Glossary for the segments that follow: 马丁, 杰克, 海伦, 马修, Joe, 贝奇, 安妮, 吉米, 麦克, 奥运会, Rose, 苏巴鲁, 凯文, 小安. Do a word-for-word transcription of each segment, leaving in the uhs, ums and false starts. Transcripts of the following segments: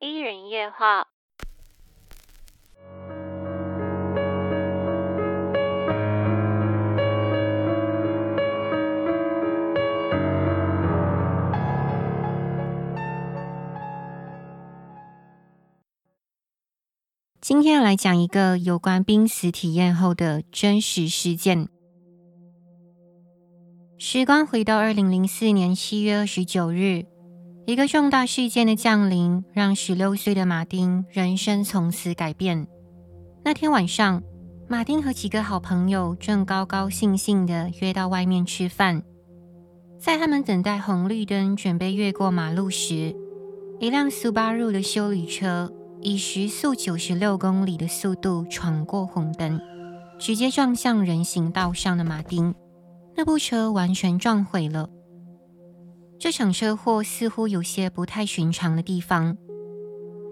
伊人夜话。今天要来讲一个有关濒死体验后的真实事件。时光回到二零零四年七月二十九日，一个重大事件的降临让十六岁的马丁人生从此改变。那天晚上，马丁和几个好朋友正高高兴兴地约到外面吃饭。在他们等待红绿灯准备越过马路时，一辆苏巴鲁的休旅车以时速九十六公里的速度闯过红灯，直接撞向人行道上的马丁。那部车完全撞毁了。这场车祸似乎有些不太寻常的地方。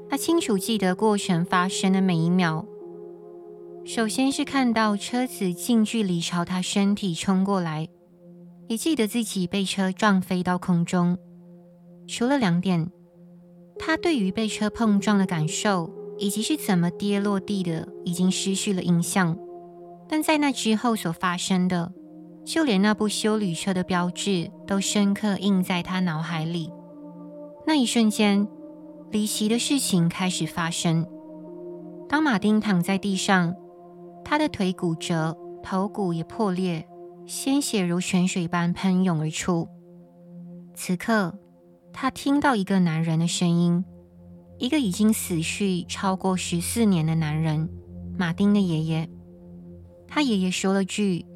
他清楚记得过程发生的每一秒。首先是看到车子近距离朝他身体冲过来，也记得自己被车撞飞到空中。除了两点，他对于被车碰撞的感受，以及是怎么跌落地的，已经失去了印象。但在那之后所发生的，就连那部休旅车的标志都深刻印在他脑海里。那一瞬间，离奇的事情开始发生。当马丁躺在地上，他的腿骨折，头骨也破裂，鲜血如泉水般喷涌而出。此刻他听到一个男人的声音，一个已经死去超过十四年的男人，马丁的爷爷。他爷爷说了句：“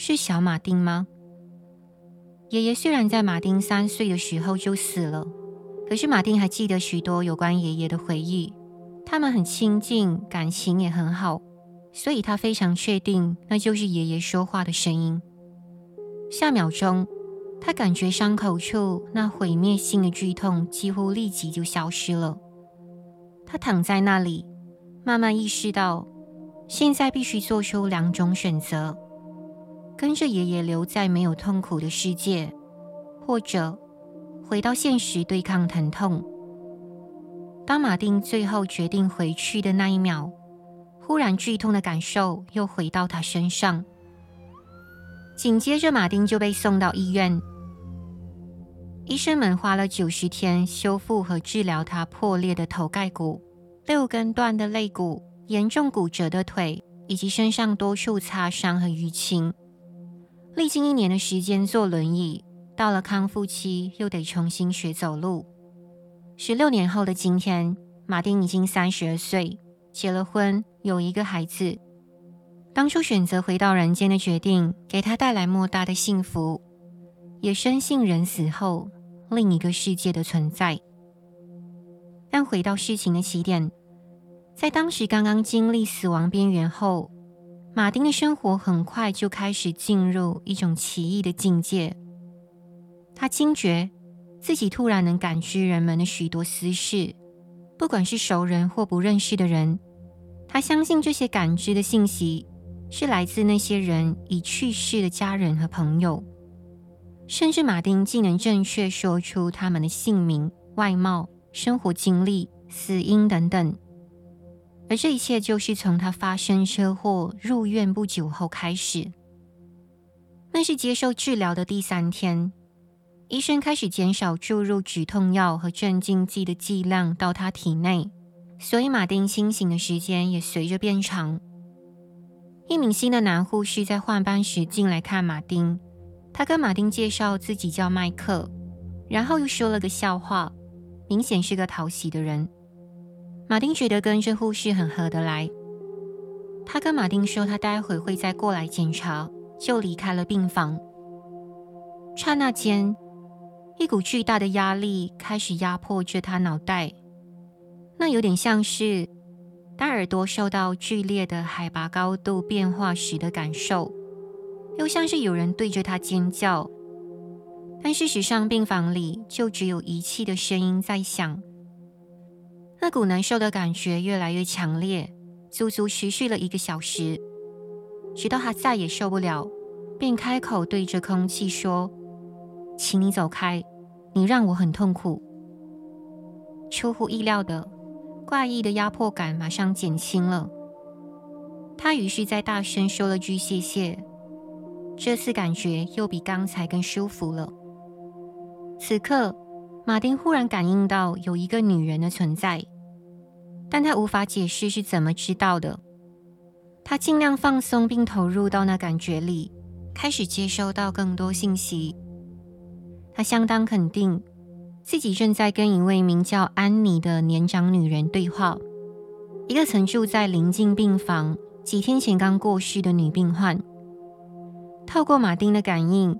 是小马丁吗？”爷爷虽然在马丁三岁的时候就死了，可是马丁还记得许多有关爷爷的回忆。他们很亲近，感情也很好，所以他非常确定那就是爷爷说话的声音。下秒钟，他感觉伤口处那毁灭性的剧痛几乎立即就消失了。他躺在那里，慢慢意识到现在必须做出两种选择：跟着爷爷留在没有痛苦的世界，或者回到现实对抗疼痛。当马丁最后决定回去的那一秒，忽然剧痛的感受又回到他身上。紧接着马丁就被送到医院，医生们花了九十天修复和治疗他破裂的头盖骨、六根断的肋骨、严重骨折的腿，以及身上多处擦伤和淤青。历经一年的时间坐轮椅，到了康复期又得重新学走路。十六年后的今天，马丁已经三十二岁，结了婚，有一个孩子。当初选择回到人间的决定给他带来莫大的幸福，也深信人死后另一个世界的存在。但回到事情的起点，在当时刚刚经历死亡边缘后，马丁的生活很快就开始进入一种奇异的境界。他惊觉自己突然能感知人们的许多私事，不管是熟人或不认识的人。他相信这些感知的信息是来自那些人已去世的家人和朋友，甚至马丁竟能正确说出他们的姓名、外貌、生活经历、死因等等。而这一切就是从他发生车祸入院不久后开始。那是接受治疗的第三天，医生开始减少注入止痛药和镇静剂的剂量到他体内，所以马丁清醒的时间也随着变长。一名新的男护士在换班时进来看马丁，他跟马丁介绍自己叫麦克，然后又说了个笑话，明显是个讨喜的人。马丁觉得跟这护士很合得来，他跟马丁说他待会会再过来检查，就离开了病房。刹那间，一股巨大的压力开始压迫着他脑袋，那有点像是他耳朵受到剧烈的海拔高度变化时的感受，又像是有人对着他尖叫，但事实上病房里就只有仪器的声音在响。那股难受的感觉越来越强烈，足足持续了一个小时，直到他再也受不了，便开口对着空气说：“请你走开，你让我很痛苦。”出乎意料的，怪异的压迫感马上减轻了。他于是再大声说了句谢谢，这次感觉又比刚才更舒服了。此刻，马丁忽然感应到有一个女人的存在，但他无法解释是怎么知道的。他尽量放松并投入到那感觉里，开始接收到更多信息。他相当肯定自己正在跟一位名叫安妮的年长女人对话，一个曾住在临近病房、几天前刚过世的女病患。透过马丁的感应，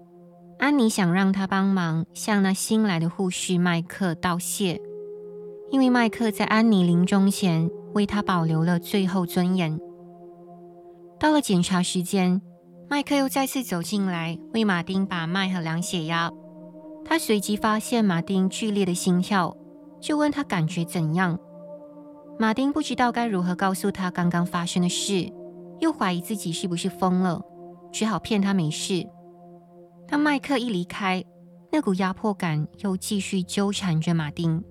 安妮想让他帮忙向那新来的护士麦克道谢，因为麦克在安妮临终前为她保留了最后尊严。到了检查时间，麦克又再次走进来为马丁把脉和量血压。他随即发现马丁剧烈的心跳，就问他感觉怎样。马丁不知道该如何告诉他刚刚发生的事，又怀疑自己是不是疯了，只好骗他没事。当麦克一离开，那股压迫感又继续纠缠着马丁。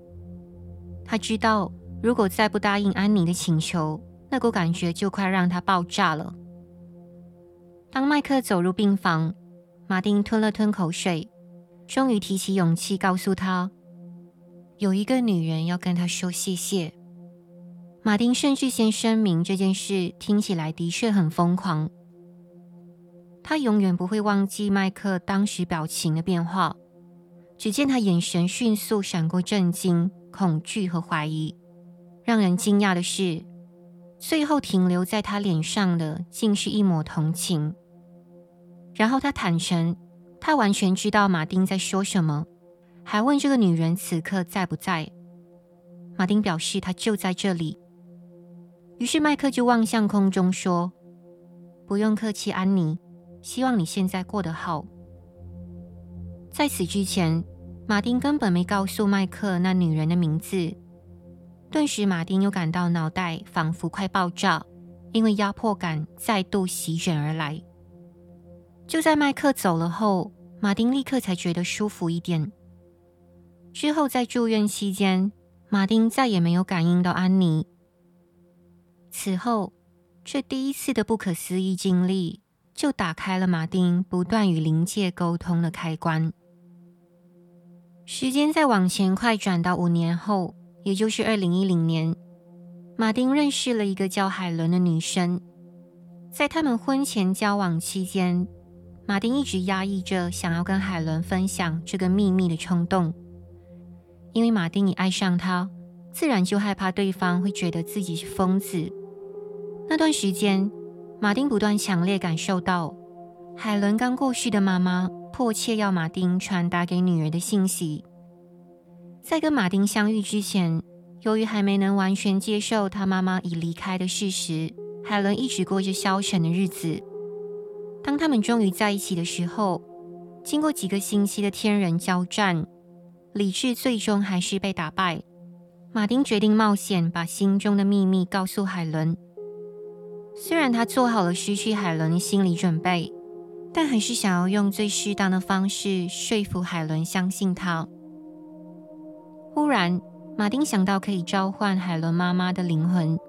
他知道如果再不答应安妮的请求，那股感觉就快让他爆炸了。当麦克走入病房，马丁吞了吞口水，终于提起勇气告诉他，有一个女人要跟他说谢谢。马丁甚至先声明这件事听起来的确很疯狂。他永远不会忘记麦克当时表情的变化，只见他眼神迅速闪过震惊、恐惧和怀疑。让人惊讶的是，最后停留在他脸上的竟是一抹同情。然后他坦诚他完全知道马丁在说什么，还问这个女人此刻在不在。马丁表示她就在这里。于是麦克就望向空中说，不用客气安妮，希望你现在过得好。在此之前，马丁根本没告诉麦克那女人的名字。顿时马丁又感到脑袋仿佛快爆炸，因为压迫感再度席卷而来。就在麦克走了后，马丁立刻才觉得舒服一点。之后在住院期间，马丁再也没有感应到安妮。此后，这第一次的不可思议经历就打开了马丁不断与灵界沟通的开关。时间再往前快转到五年后，也就是二零一零年，马丁认识了一个叫海伦的女生。在他们婚前交往期间，马丁一直压抑着想要跟海伦分享这个秘密的冲动，因为马丁已爱上她，自然就害怕对方会觉得自己是疯子。那段时间，马丁不断强烈感受到，海伦刚过世的妈妈迫切要马丁传达给女儿的信息。在跟马丁相遇之前，由于还没能完全接受他妈妈已离开的事实，海伦一直过着消沉的日子。当他们终于在一起的时候，经过几个星期的天人交战，理智最终还是被打败。马丁决定冒险把心中的秘密告诉海伦。虽然他做好了失去海伦的心理准备，但还是想要用最适当的方式说服海伦相信他。忽然，马丁想到可以召唤海伦妈妈的灵魂，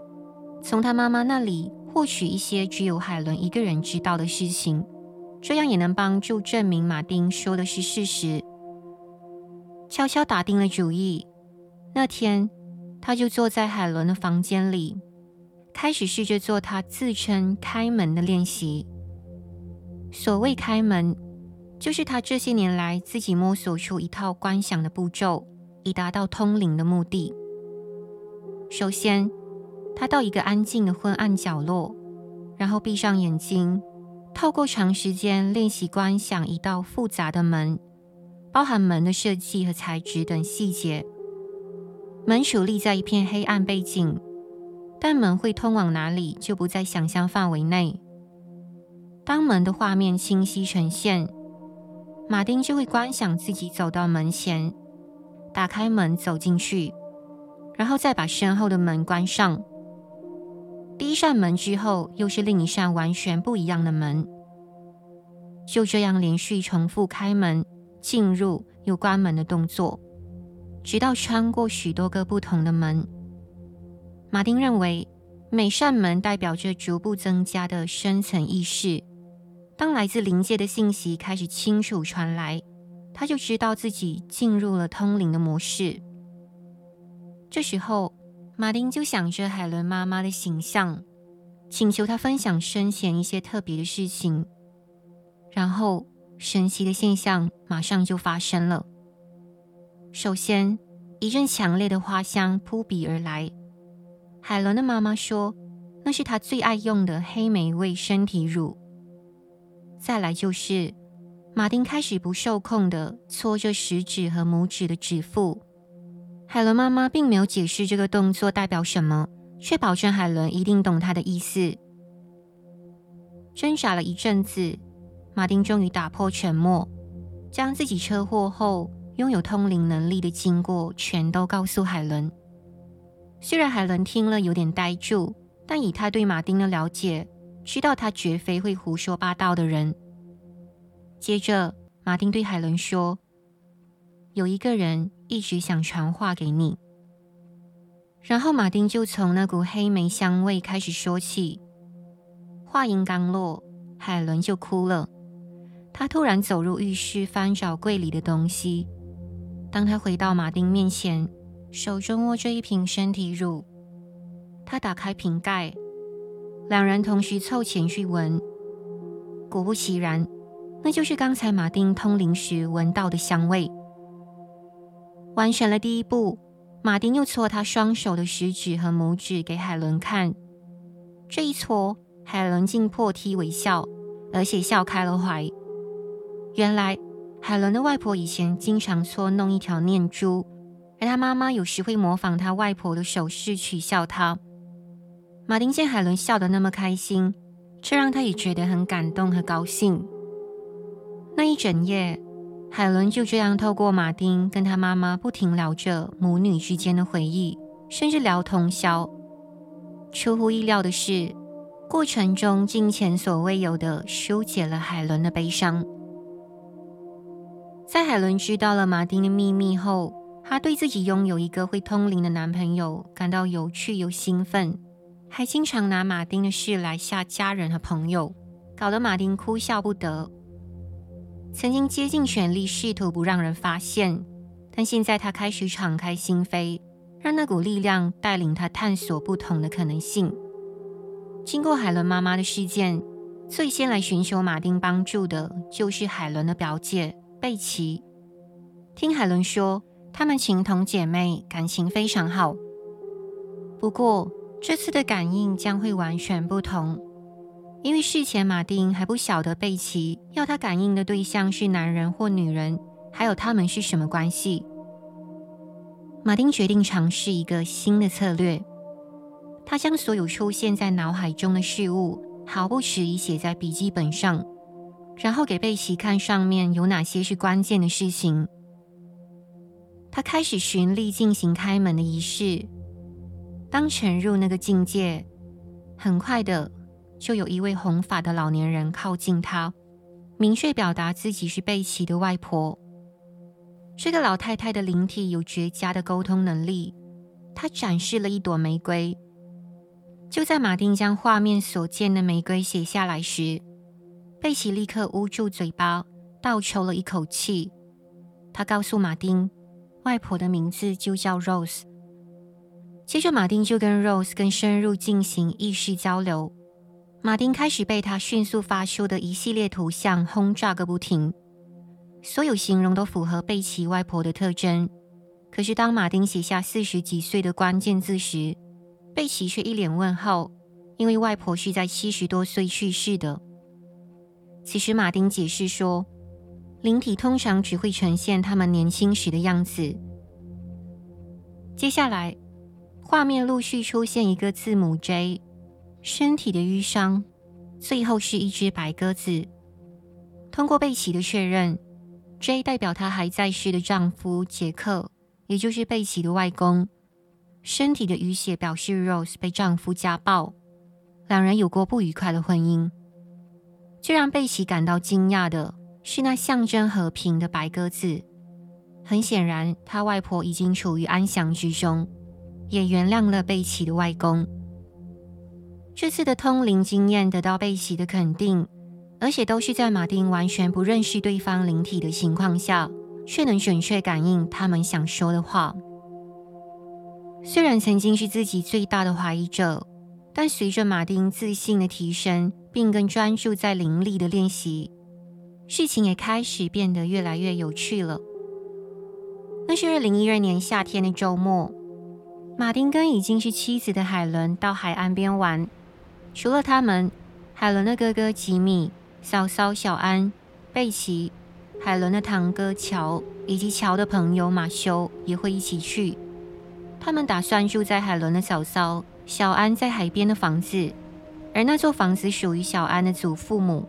从他妈妈那里获取一些只有海伦一个人知道的事情，这样也能帮助证明马丁说的是事实。悄悄打定了主意，那天他就坐在海伦的房间里，开始试着做他自称开门的练习。所谓开门，就是他这些年来自己摸索出一套观想的步骤，以达到通灵的目的。首先，他到一个安静的昏暗角落，然后闭上眼睛，透过长时间练习观想一道复杂的门，包含门的设计和材质等细节。门矗立在一片黑暗背景，但门会通往哪里就不在想象范围内。当门的画面清晰呈现，马丁就会观想自己走到门前，打开门走进去，然后再把身后的门关上。第一扇门之后，又是另一扇完全不一样的门。就这样连续重复开门、进入又关门的动作，直到穿过许多个不同的门。马丁认为，每扇门代表着逐步增加的深层意识。当来自灵界的信息开始清楚传来，他就知道自己进入了通灵的模式。这时候，马丁就想着海伦妈妈的形象，请求她分享生前一些特别的事情。然后，神奇的现象马上就发生了。首先，一阵强烈的花香扑鼻而来。海伦的妈妈说，那是她最爱用的黑玫瑰身体乳。再来就是，马丁开始不受控地搓着食指和拇指的指腹。海伦妈妈并没有解释这个动作代表什么，却保证海伦一定懂她的意思。挣扎了一阵子，马丁终于打破沉默，将自己车祸后拥有通灵能力的经过全都告诉海伦。虽然海伦听了有点呆住，但以他对马丁的了解，知道他绝非会胡说八道的人。接着，马丁对海伦说，有一个人一直想传话给你。然后马丁就从那股黑莓香味开始说起。话音刚落，海伦就哭了。她突然走入浴室翻找柜里的东西。当她回到马丁面前，手中握着一瓶身体乳，他打开瓶盖，两人同时凑前去闻，果不其然，那就是刚才马丁通灵时闻到的香味。完成了第一步，马丁又搓他双手的食指和拇指给海伦看。这一搓，海伦竟破涕为笑，而且笑开了怀。原来，海伦的外婆以前经常搓弄一条念珠，而他妈妈有时会模仿他外婆的手势取笑他。马丁见海伦笑得那么开心，这让他也觉得很感动和高兴。那一整夜，海伦就这样透过马丁跟他妈妈不停聊着母女之间的回忆，甚至聊通宵。出乎意料的是，过程中竟前所未有地疏解了海伦的悲伤。在海伦知道了马丁的秘密后，她对自己拥有一个会通灵的男朋友感到有趣又兴奋，还经常拿马丁的事来吓家人和朋友，搞得马丁哭笑不得。曾经竭尽全力试图不让人发现，但现在他开始敞开心扉，让那股力量带领他探索不同的可能性。经过海伦妈妈的事件，最先来寻求马丁帮助的就是海伦的表姐贝奇。听海伦说，她们情同姐妹，感情非常好。不过，这次的感应将会完全不同，因为事前马丁还不晓得贝奇要他感应的对象是男人或女人，还有他们是什么关系。马丁决定尝试一个新的策略，他将所有出现在脑海中的事物毫不迟疑写在笔记本上，然后给贝奇看上面有哪些是关键的事情。他开始循例进行开门的仪式。当沉入那个境界，很快的就有一位红发的老年人靠近他，明确表达自己是贝奇的外婆。这个老太太的灵体有绝佳的沟通能力，她展示了一朵玫瑰。就在马丁将画面所见的玫瑰写下来时，贝奇立刻捂住嘴巴，倒抽了一口气。她告诉马丁，外婆的名字就叫 Rose。 接着马丁就跟 Rose 更深入进行意识交流。马丁开始被他迅速发出的一系列图像轰炸个不停，所有形容都符合贝奇外婆的特征。可是当马丁写下四十几岁的关键字时，贝奇却一脸问号，因为外婆是在七十多岁去世的。此时马丁解释说，灵体通常只会呈现他们年轻时的样子。接下来，画面陆续出现一个字母 J， 身体的瘀伤，最后是一只白鸽子。通过贝奇的确认， J 代表她还在世的丈夫杰克，也就是贝奇的外公。身体的淤血表示 Rose 被丈夫家暴，两人有过不愉快的婚姻。最让贝奇感到惊讶的是那象征和平的白鸽子，很显然他外婆已经处于安详之中，也原谅了贝奇的外公。这次的通灵经验得到贝奇的肯定，而且都是在马丁完全不认识对方灵体的情况下，却能准确感应他们想说的话。虽然曾经是自己最大的怀疑者，但随着马丁自信的提升，并更专注在灵力的练习，事情也开始变得越来越有趣了。那是二零一二年夏天的周末，马丁跟已经是妻子的海伦到海岸边玩。除了他们，海伦的哥哥吉米、嫂嫂小安、贝奇、海伦的堂哥乔以及乔的朋友马修也会一起去。他们打算住在海伦的嫂嫂小安在海边的房子，而那座房子属于小安的祖父母。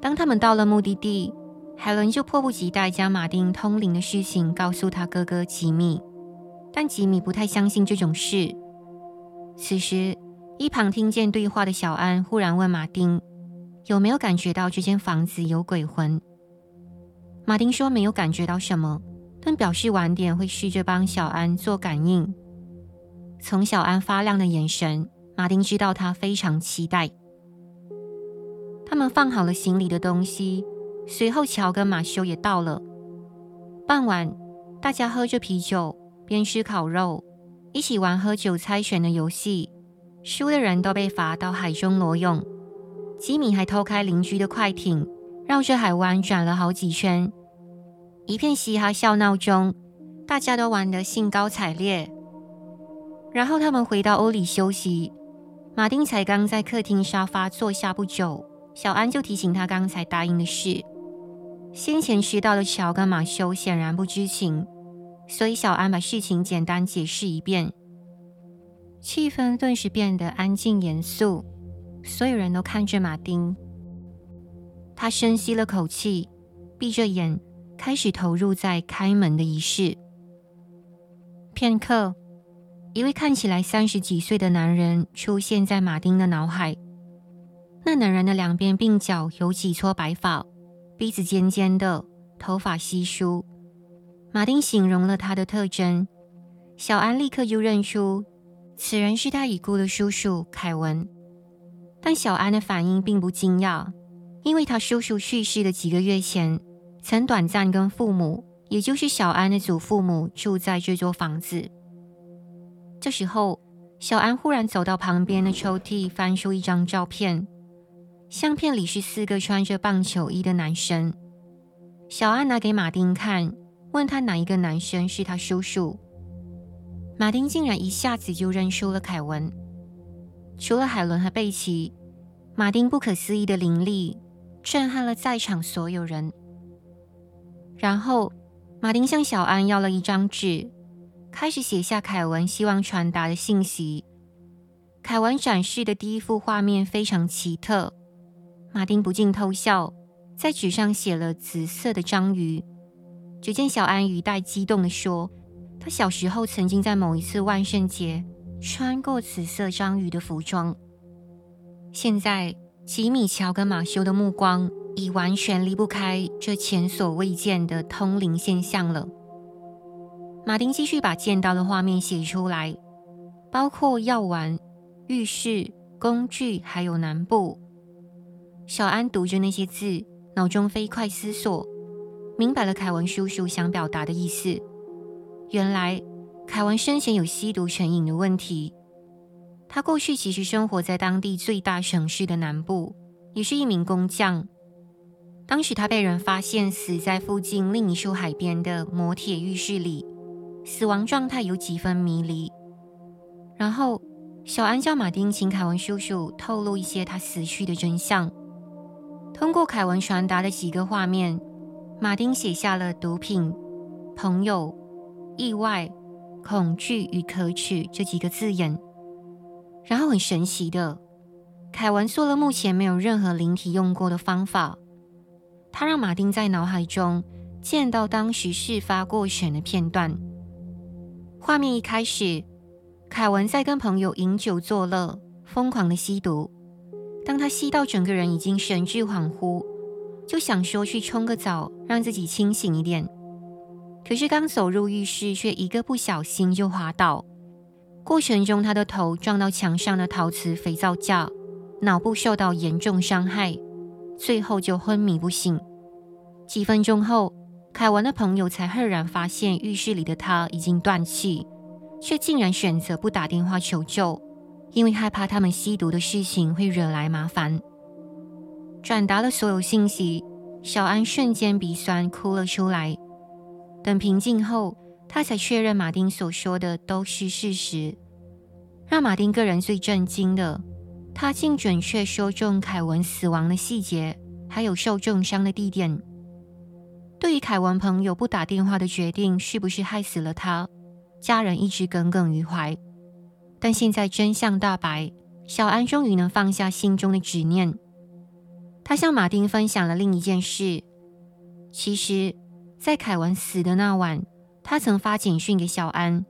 当他们到了目的地，海伦就迫不及待将马丁通灵的事情告诉他哥哥吉米，但吉米不太相信这种事。此时，一旁听见对话的小安忽然问马丁，有没有感觉到这间房子有鬼魂？马丁说没有感觉到什么，但表示晚点会试着帮小安做感应。从小安发亮的眼神，马丁知道他非常期待。他们放好了行李的东西，随后乔跟马修也到了。傍晚，大家喝着啤酒，边吃烤肉，一起玩喝酒猜拳的游戏，输的人都被罚到海中裸泳。吉米还偷开邻居的快艇，绕着海湾转了好几圈。一片嘻哈笑闹中，大家都玩得兴高采烈。然后他们回到屋里休息，马丁才刚在客厅沙发坐下不久，小安就提醒他刚才答应的事。先前迟到的乔跟马修显然不知情，所以小安把事情简单解释一遍，气氛顿时变得安静严肃，所有人都看着马丁。他深吸了口气，闭着眼，开始投入在开门的仪式。片刻，一位看起来三十几岁的男人出现在马丁的脑海。那男人的两边鬓角有几撮白发，鼻子尖尖的，头发稀疏。马丁形容了他的特征，小安立刻就认出此人是他已故的叔叔凯文。但小安的反应并不惊讶，因为他叔叔去世的几个月前，曾短暂跟父母，也就是小安的祖父母住在这座房子。这时候，小安忽然走到旁边的抽屉，翻出一张照片，相片里是四个穿着棒球衣的男生。小安拿给马丁看，问他哪一个男生是他叔叔。马丁竟然一下子就认出了凯文。除了海伦和贝奇，马丁不可思议的灵力震撼了在场所有人。然后，马丁向小安要了一张纸，开始写下凯文希望传达的信息。凯文展示的第一幅画面非常奇特，马丁不禁偷笑，在纸上写了紫色的章鱼。只见小安语带激动地说，他小时候曾经在某一次万圣节穿过紫色章鱼的服装。现在，吉米、乔跟马修的目光已完全离不开这前所未见的通灵现象了。马丁继续把见到的画面写出来，包括药丸、浴室、工具还有南部。小安读着那些字，脑中飞快思索，明白了凯文叔叔想表达的意思。原来凯文生前有吸毒成瘾的问题，他过去其实生活在当地最大城市的南部，也是一名工匠。当时他被人发现死在附近另一处海边的磨铁浴室里，死亡状态有几分迷离。然后小安叫马丁请凯文叔叔透露一些他死去的真相。通过凯文传达的几个画面，马丁写下了毒品、朋友、意外、恐惧与可耻这几个字眼。然后很神奇的，凯文做了目前没有任何灵体用过的方法，他让马丁在脑海中见到当时事发过程的片段。画面一开始，凯文在跟朋友饮酒作乐，疯狂的吸毒。当他吸到整个人已经神志恍惚，就想说去冲个澡，让自己清醒一点。可是刚走入浴室，却一个不小心就滑倒，过程中他的头撞到墙上的陶瓷肥皂架，脑部受到严重伤害，最后就昏迷不醒。几分钟后，凯文的朋友才赫然发现浴室里的他已经断气，却竟然选择不打电话求救，因为害怕他们吸毒的事情会惹来麻烦。转达了所有信息，小安瞬间鼻酸哭了出来。等平静后，他才确认马丁所说的都是事实。让马丁个人最震惊的，他竟准确说中凯文死亡的细节，还有受重伤的地点。对于凯文朋友不打电话的决定是不是害死了他，家人一直耿耿于怀。但现在真相大白，小安终于能放下心中的执念。他向马丁分享了另一件事，其实在凯文死的那晚，他曾发简讯给小安，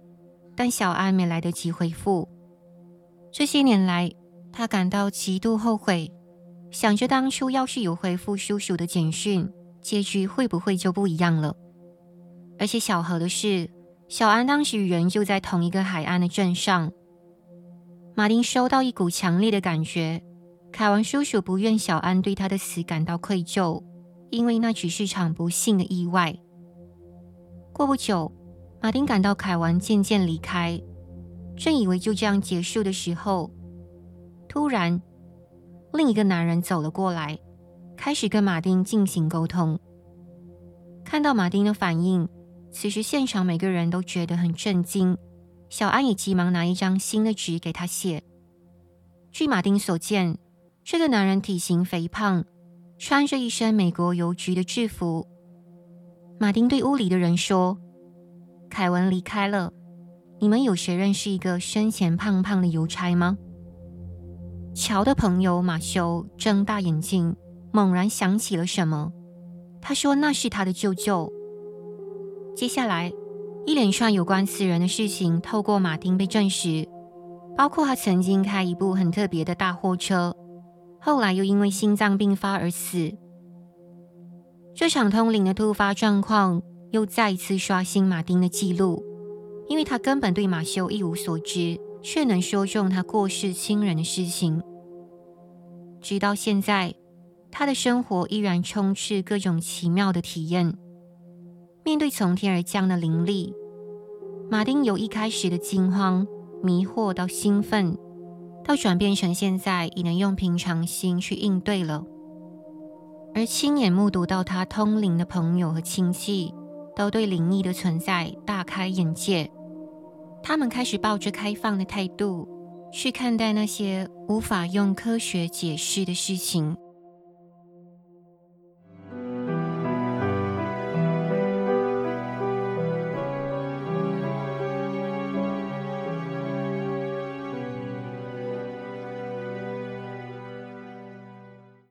但小安没来得及回复。这些年来，他感到极度后悔，想着当初要是有回复叔叔的简讯，结局会不会就不一样了。而且巧合的是，小安当时人就在同一个海岸的镇上。马丁收到一股强烈的感觉，凯文叔叔不愿小安对他的死感到愧疚，因为那只是场不幸的意外。过不久，马丁感到凯文渐渐离开，正以为就这样结束的时候，突然，另一个男人走了过来，开始跟马丁进行沟通。看到马丁的反应，此时现场每个人都觉得很震惊，小安也急忙拿一张新的纸给他写。据马丁所见，这个男人体型肥胖，穿着一身美国邮局的制服。马丁对屋里的人说：“凯文离开了，你们有谁认识一个生前胖胖的邮差吗？”乔的朋友马修睁大眼睛，猛然想起了什么，他说那是他的舅舅。接下来，一连串有关此人的事情透过马丁被证实，包括他曾经开一部很特别的大货车，后来又因为心脏病发而死。这场通灵的突发状况又再一次刷新马丁的记录，因为他根本对马修一无所知，却能说中他过世亲人的事情。直到现在，他的生活依然充斥各种奇妙的体验。面对从天而降的灵力，马丁由一开始的惊慌、迷惑到兴奋，到转变成现在已能用平常心去应对了。而亲眼目睹到他通灵的朋友和亲戚，都对灵异的存在大开眼界。他们开始抱着开放的态度，去看待那些无法用科学解释的事情。